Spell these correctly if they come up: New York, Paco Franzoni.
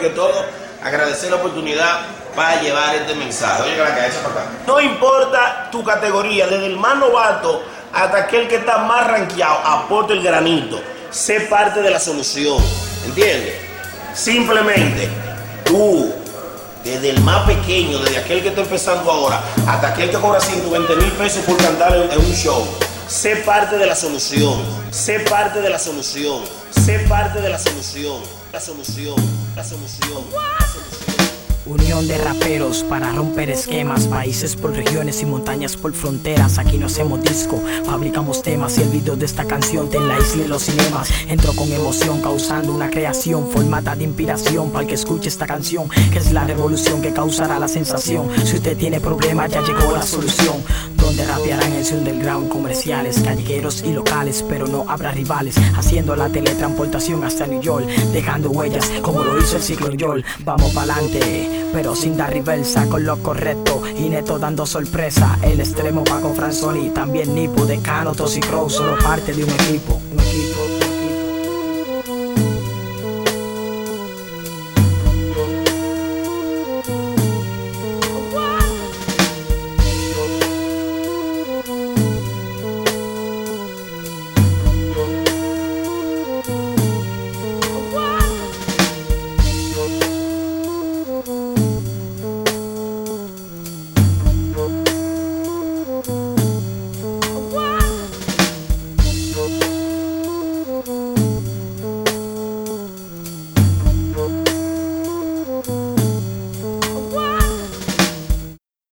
que todo, agradecer la oportunidad para llevar este mensaje. Oye, la cabeza para acá. No importa tu categoría, desde el más novato hasta aquel que está más rankeado, aporta el granito. Sé parte de la solución, ¿entiendes? Simplemente tú, desde el más pequeño, desde aquel que está empezando ahora, hasta aquel que cobra 120 mil pesos por cantar en un show, sé parte de la solución, sé parte de la solución, sé parte de la solución, la solución, la solución, la solución. Unión de raperos para romper esquemas, países por regiones y montañas por fronteras. Aquí no hacemos disco, fabricamos temas. Y el video de esta canción en la isla de los cinemas entró con emoción, causando una creación formata de inspiración para el que escuche esta canción, que es la revolución que causará la sensación. Si usted tiene problemas, ya llegó la solución. Donde rapearán en su underground, comerciales, callejeros y locales, pero no habrá rivales. Haciendo la teletransportación hasta New York, dejando huellas como lo hizo el ciclón York. Vamos pa'lante, pero sin dar reversa, con lo correcto y neto dando sorpresa. El extremo Paco Franzoni, también Nipo, Decano, Toxicrow, solo parte de un equipo.